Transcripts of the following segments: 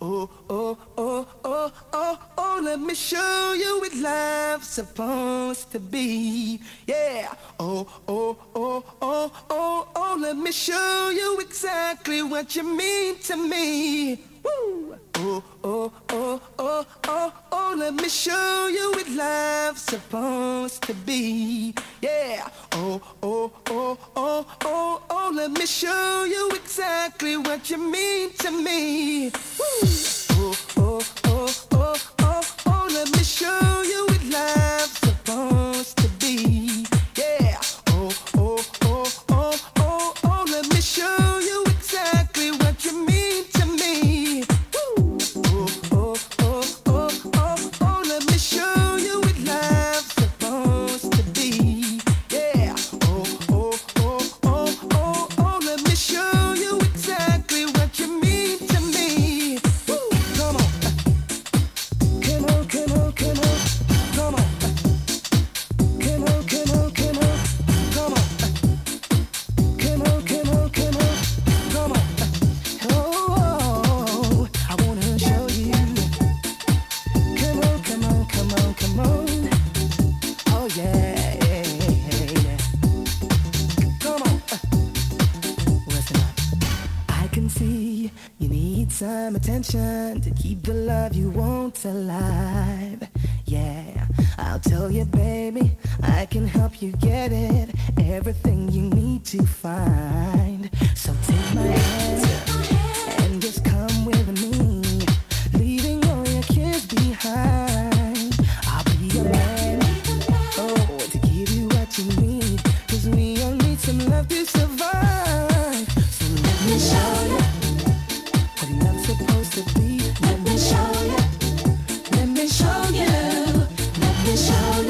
Oh, oh, oh, oh, oh, oh, let me show you what life's supposed to be. Yeah. Oh, oh, oh, oh, oh, oh, let me show you exactly what you mean to me. Woo! Oh, oh, oh, oh, oh, oh, let me show you what life's supposed to be. Yeah. Oh, oh, oh, oh, oh, oh, let me show you exactly what you mean to me. Woo! Oh, oh, oh, oh, oh, oh, let me show you what life's supposed to be. Yeah. Oh, oh, oh, oh, oh, oh, let me show you exactly what you mean to me. Some attention to keep the love you want alive. Yeah, I'll tell you, baby, I can help you get it. Everything you need to find. So take my hand and just come with me, leaving all your kids behind. I'll be your man, oh, to give you what you need, 'cause we all need some love to survive. So let me show you. Show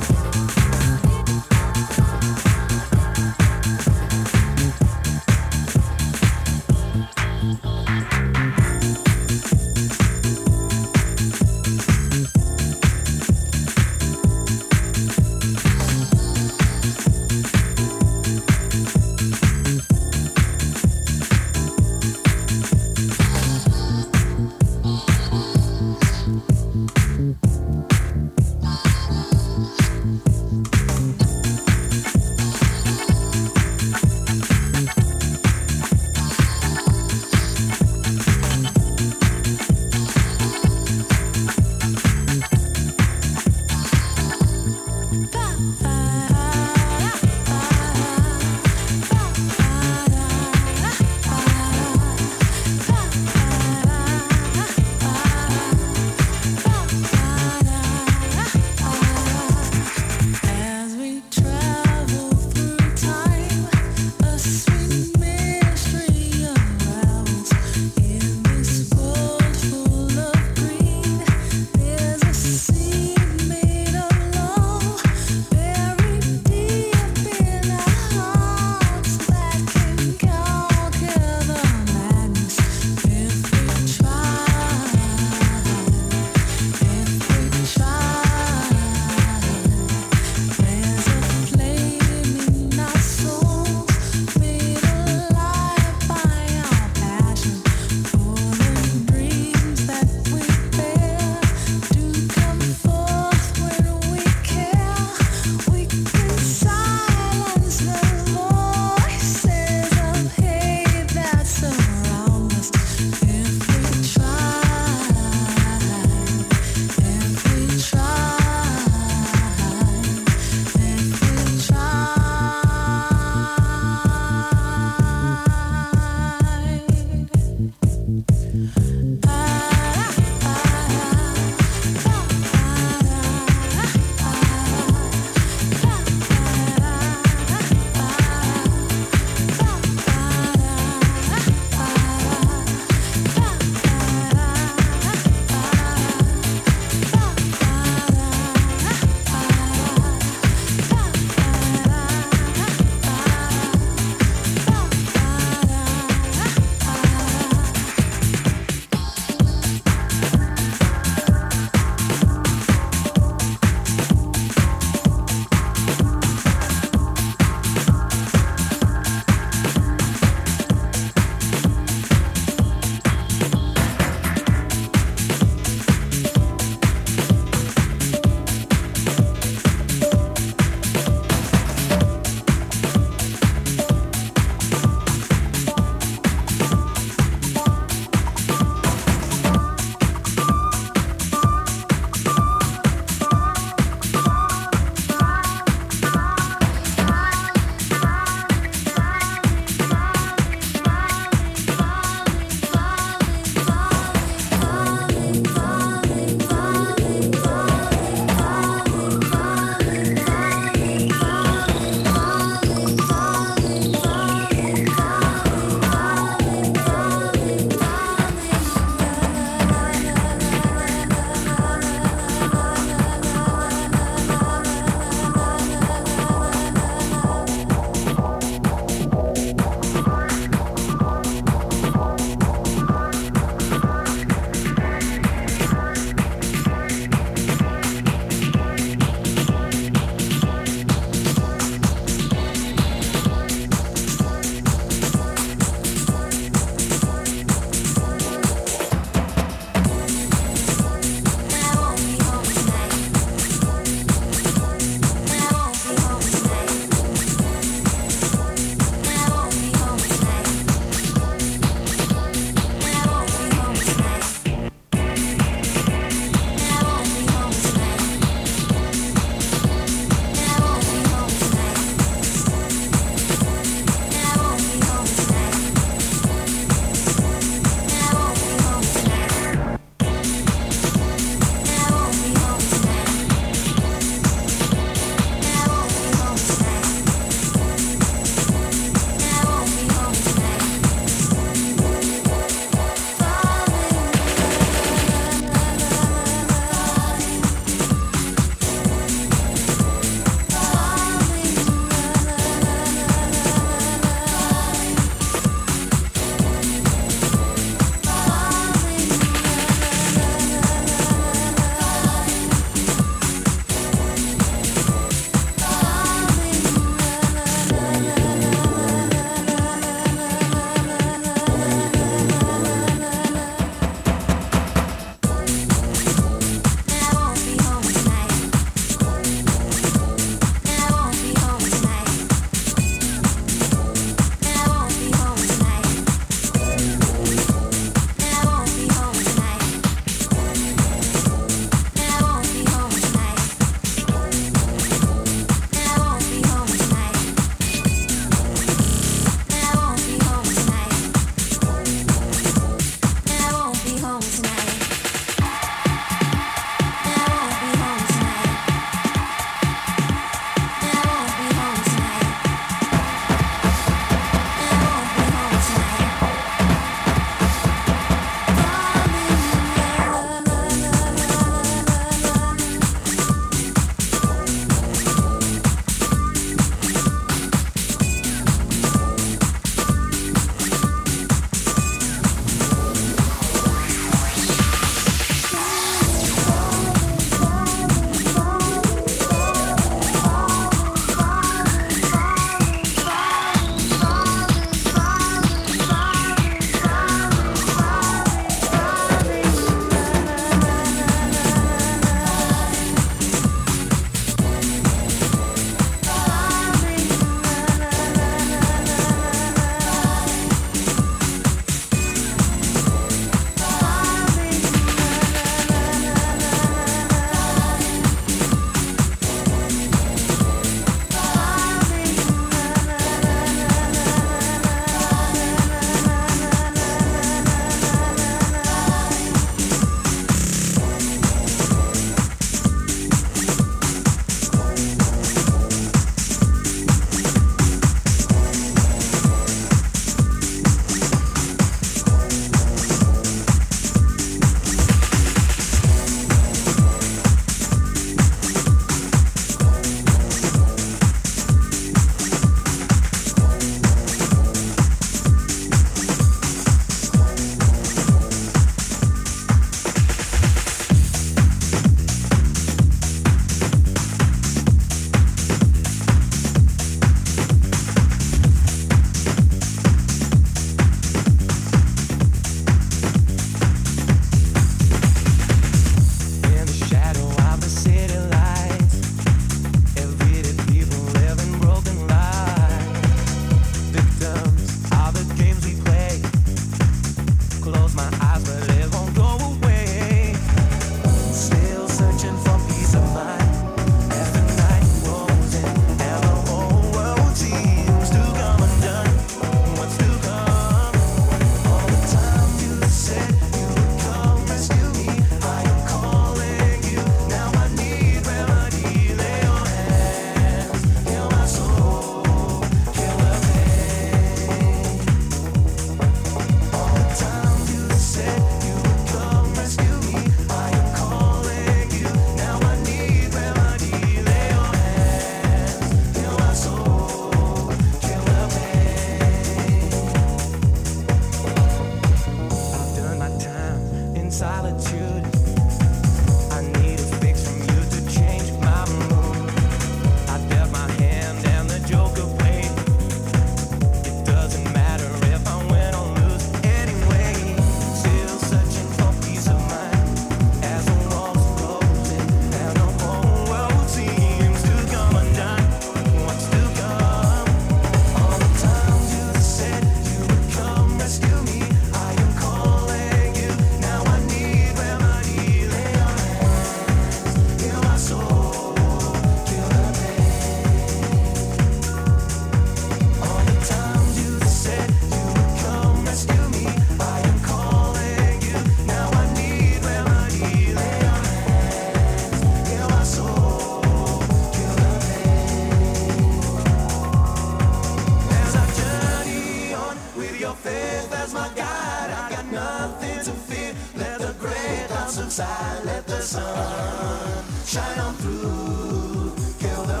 your faith as my guide. I got nothing to fear. Let the gray clouds subside. Let the sun shine on through. Kill the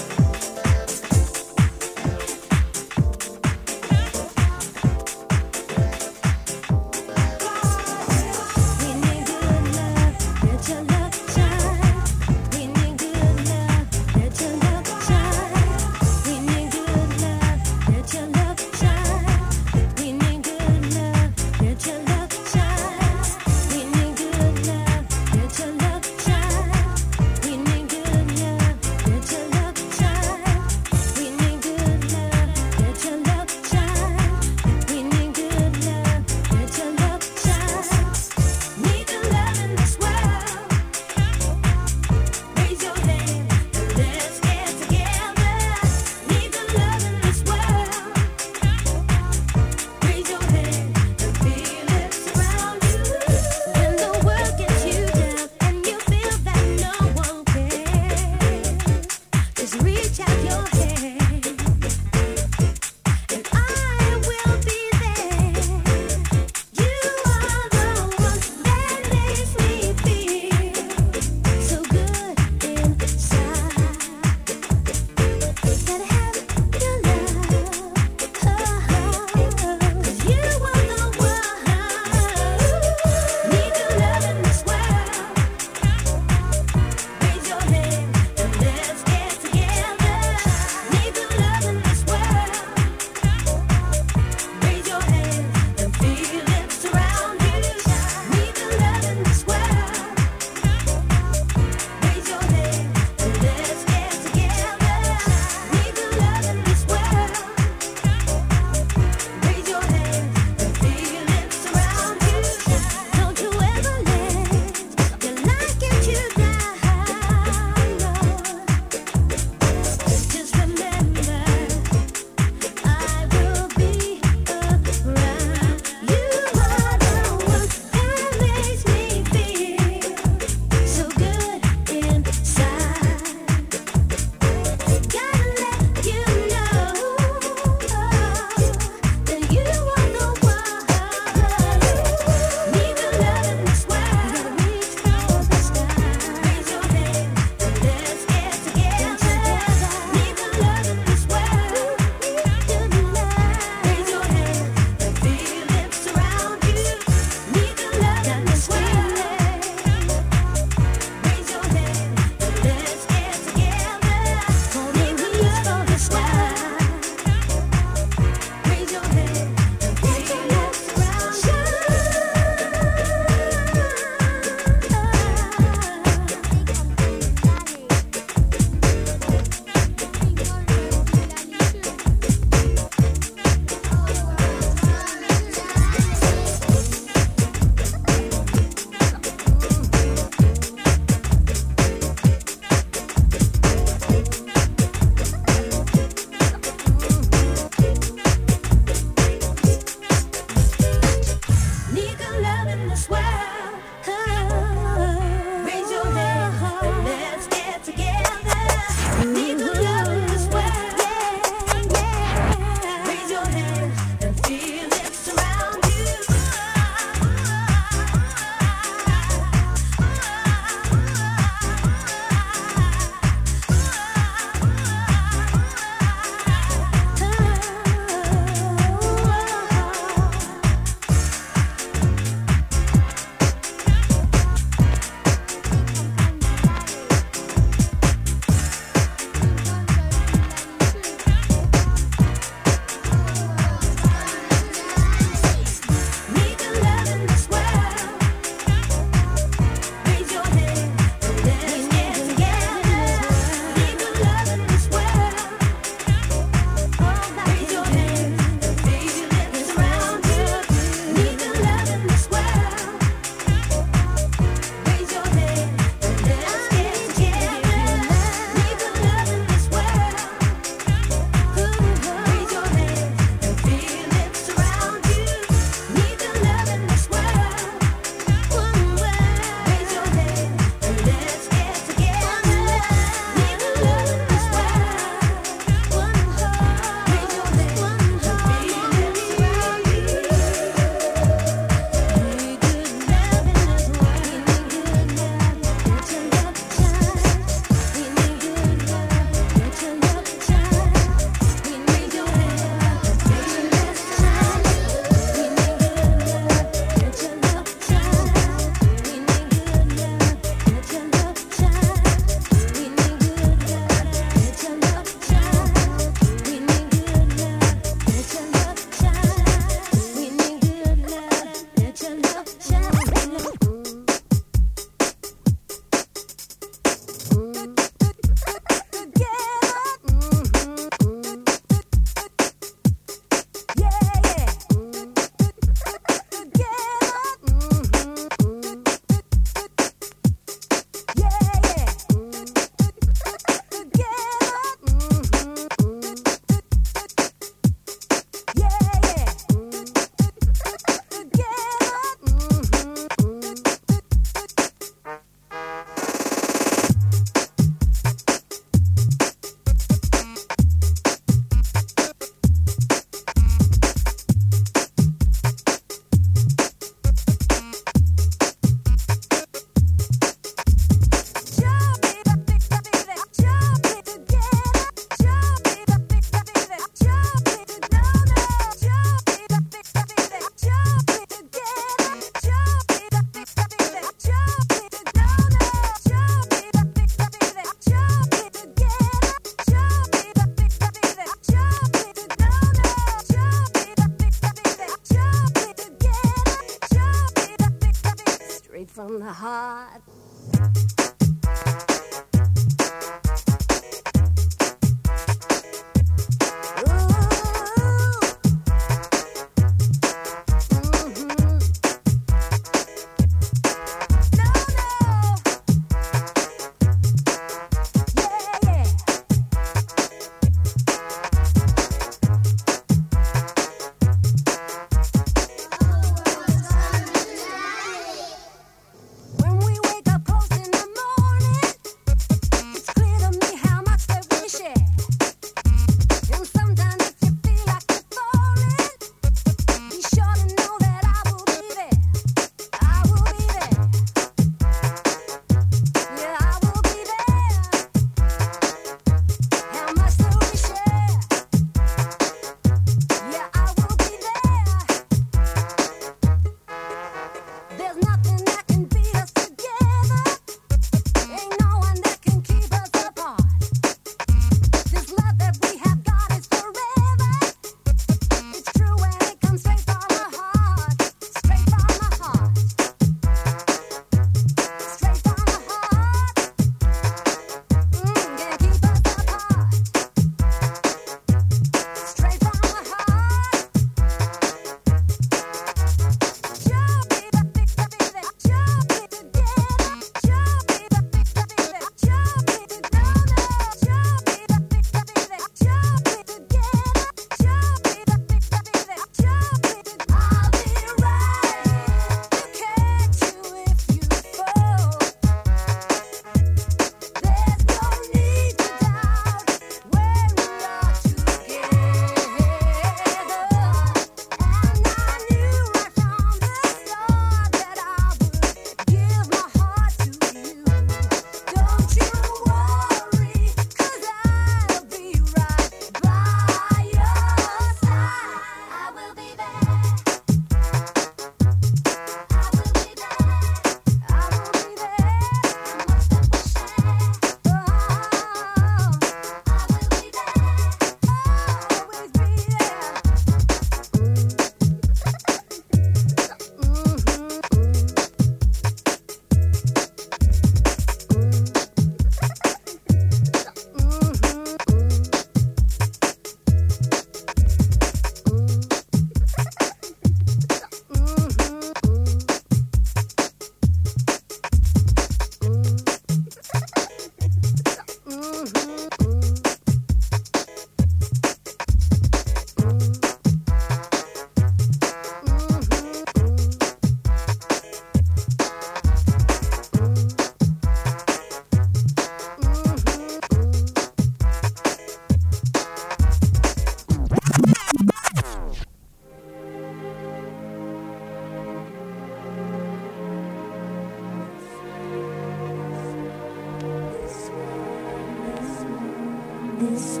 Hey.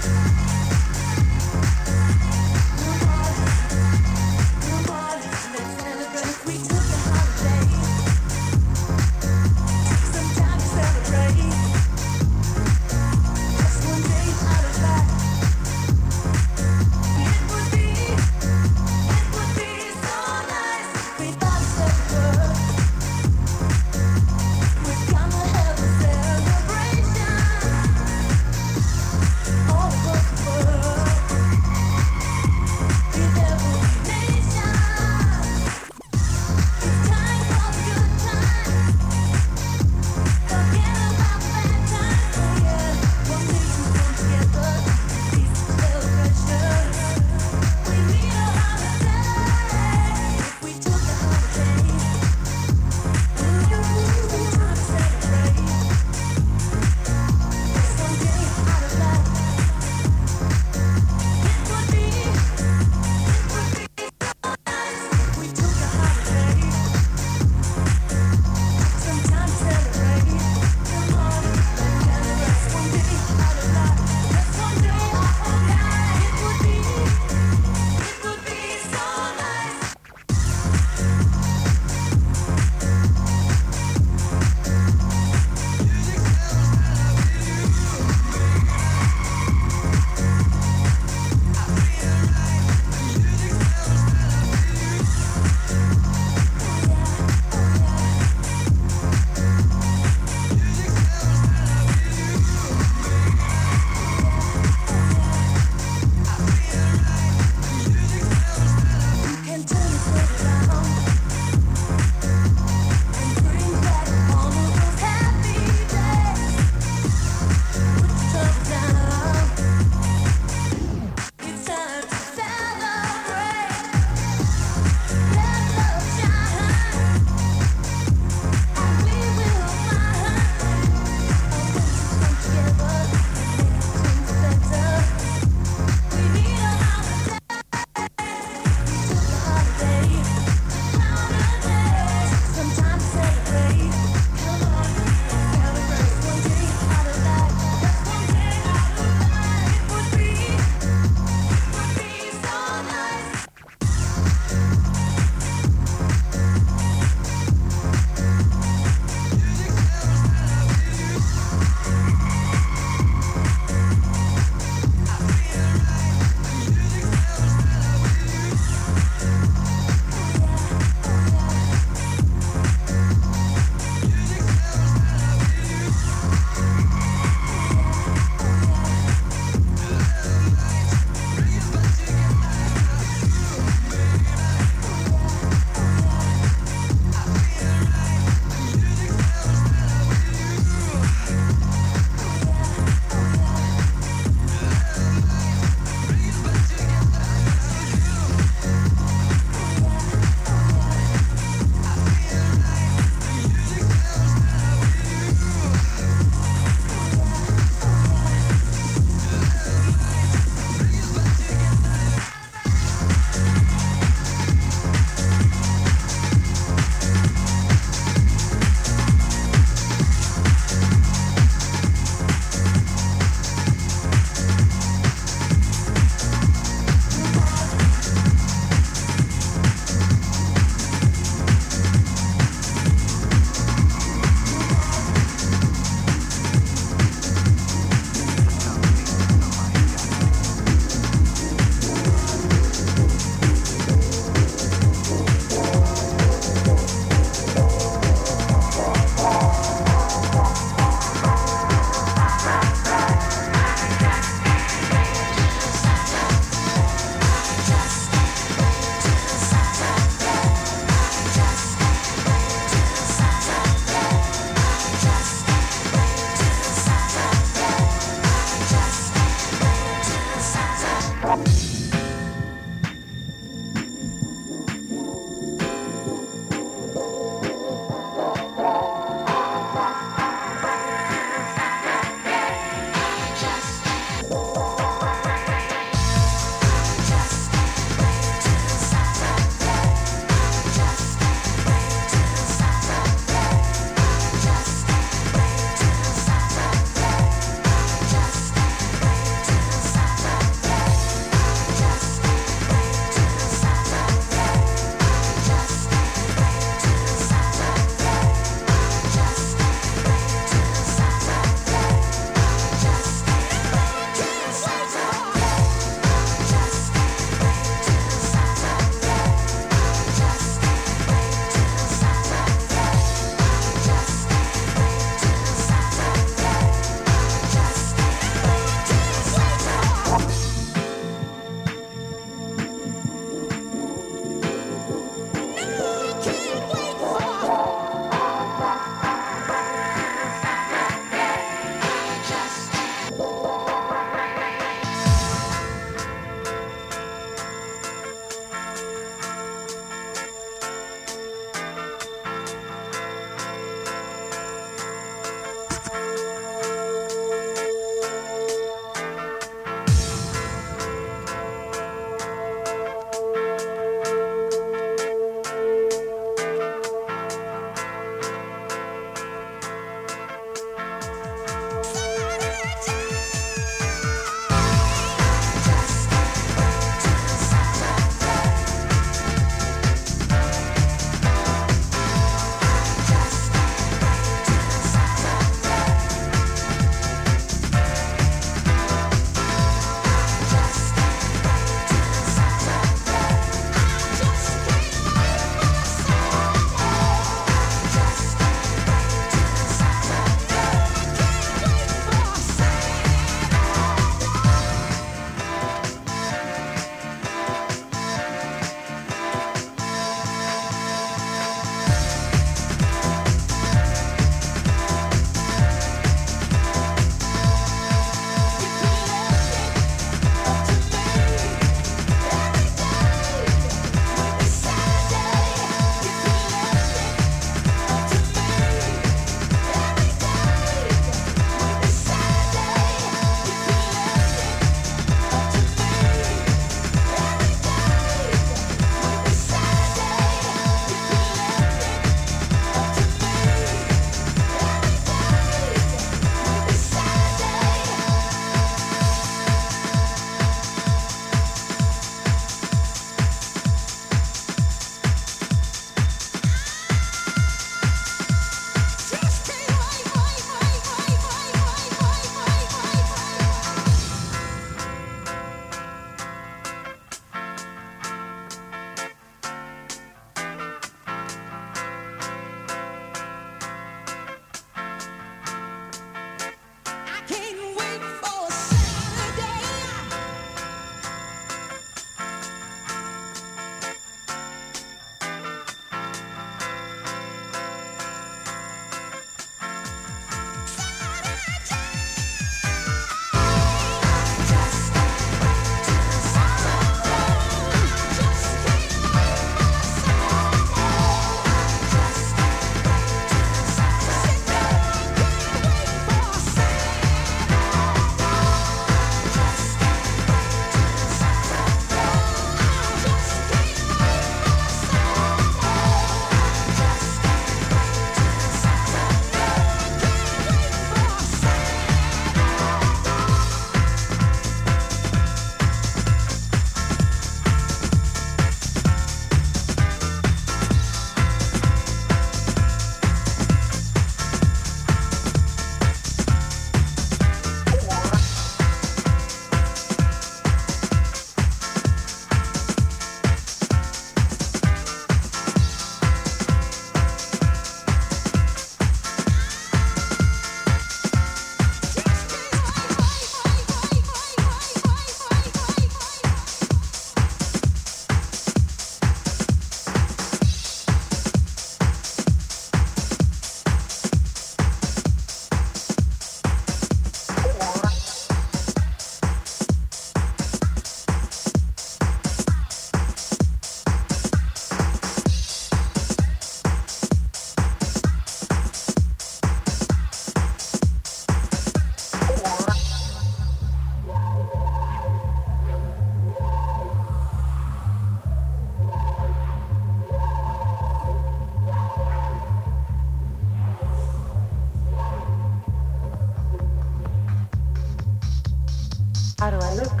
How do I look?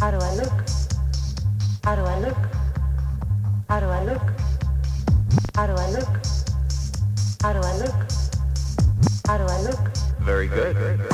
How do I look? How do I look? How do I look? How do I look? How do I look? How do I look? Very good. Very good.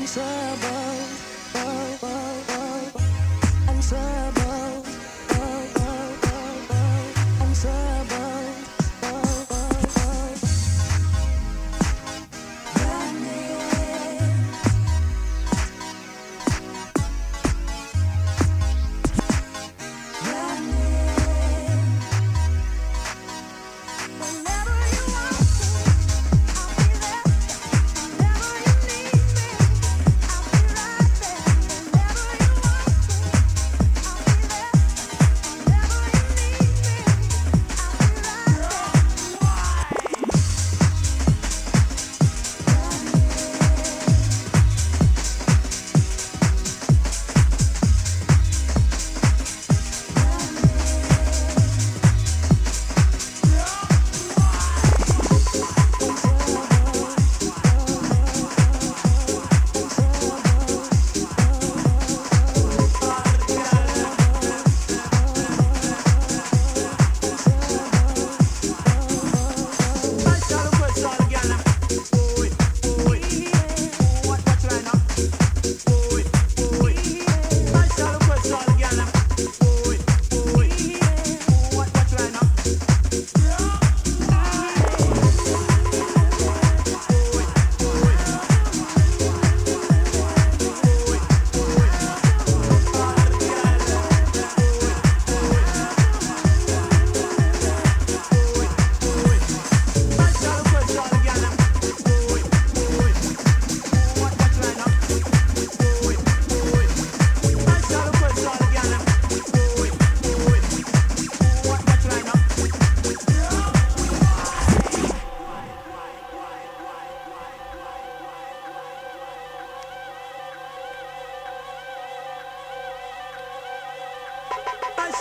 I'm troubled. Oh, oh, oh, oh. I'm troubled. Oh, oh, oh, oh. I'm troubled. Oh, oh, oh. Run me.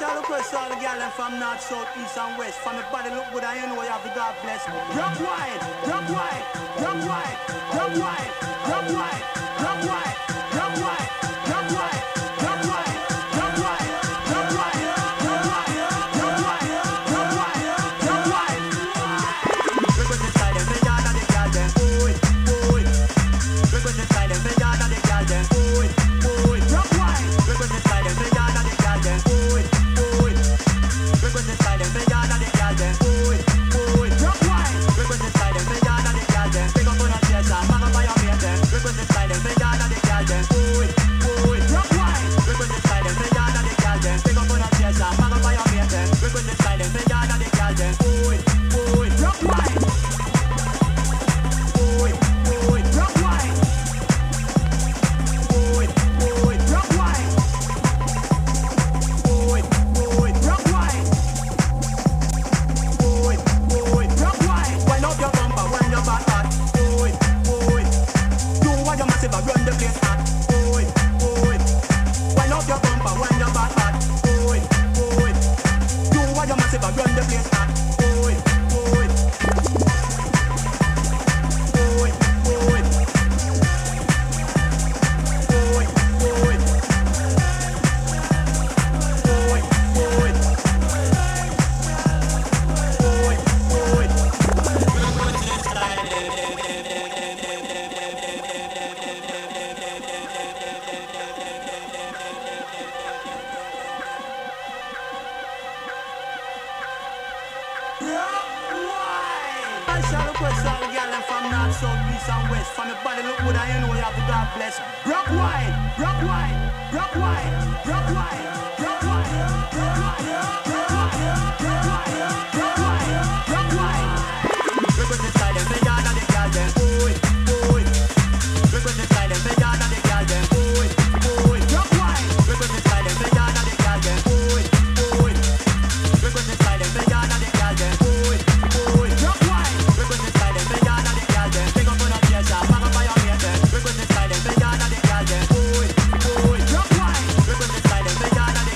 I request all the gallants from north, south, east and west. From the body look good, I know you have the God bless. Drop wide, drop wide, drop wide, drop wide, drop wide, drop wide, drop wide, drop wide, drop wide, drop wide, drop wide, drop wide, drop wide, drop wide, drop wide. Request inside them, they yard the gal them. Boy, boy. Request inside them, they yard the gal them. Boy, boy. Drop wide. Request inside them, they yard the gal them. Boy. Request inside them, they are not the gal them. Boy, boy, drop wide. Request inside them, they are not the gal them. Pick up on a chest and mama by your mate them. Request inside them, they are not the gal them. Boy, boy, drop wide. Request inside them, they are not the gal them. Pick up on a chest and mama by your mate them. Request inside them, they are not the gal them. Boy, boy, drop wide. Boy, boy, drop wide. Boy, boy, drop wide. Request inside them, they are not the gal them. Boy, boy, drop wide. Request inside them, they are not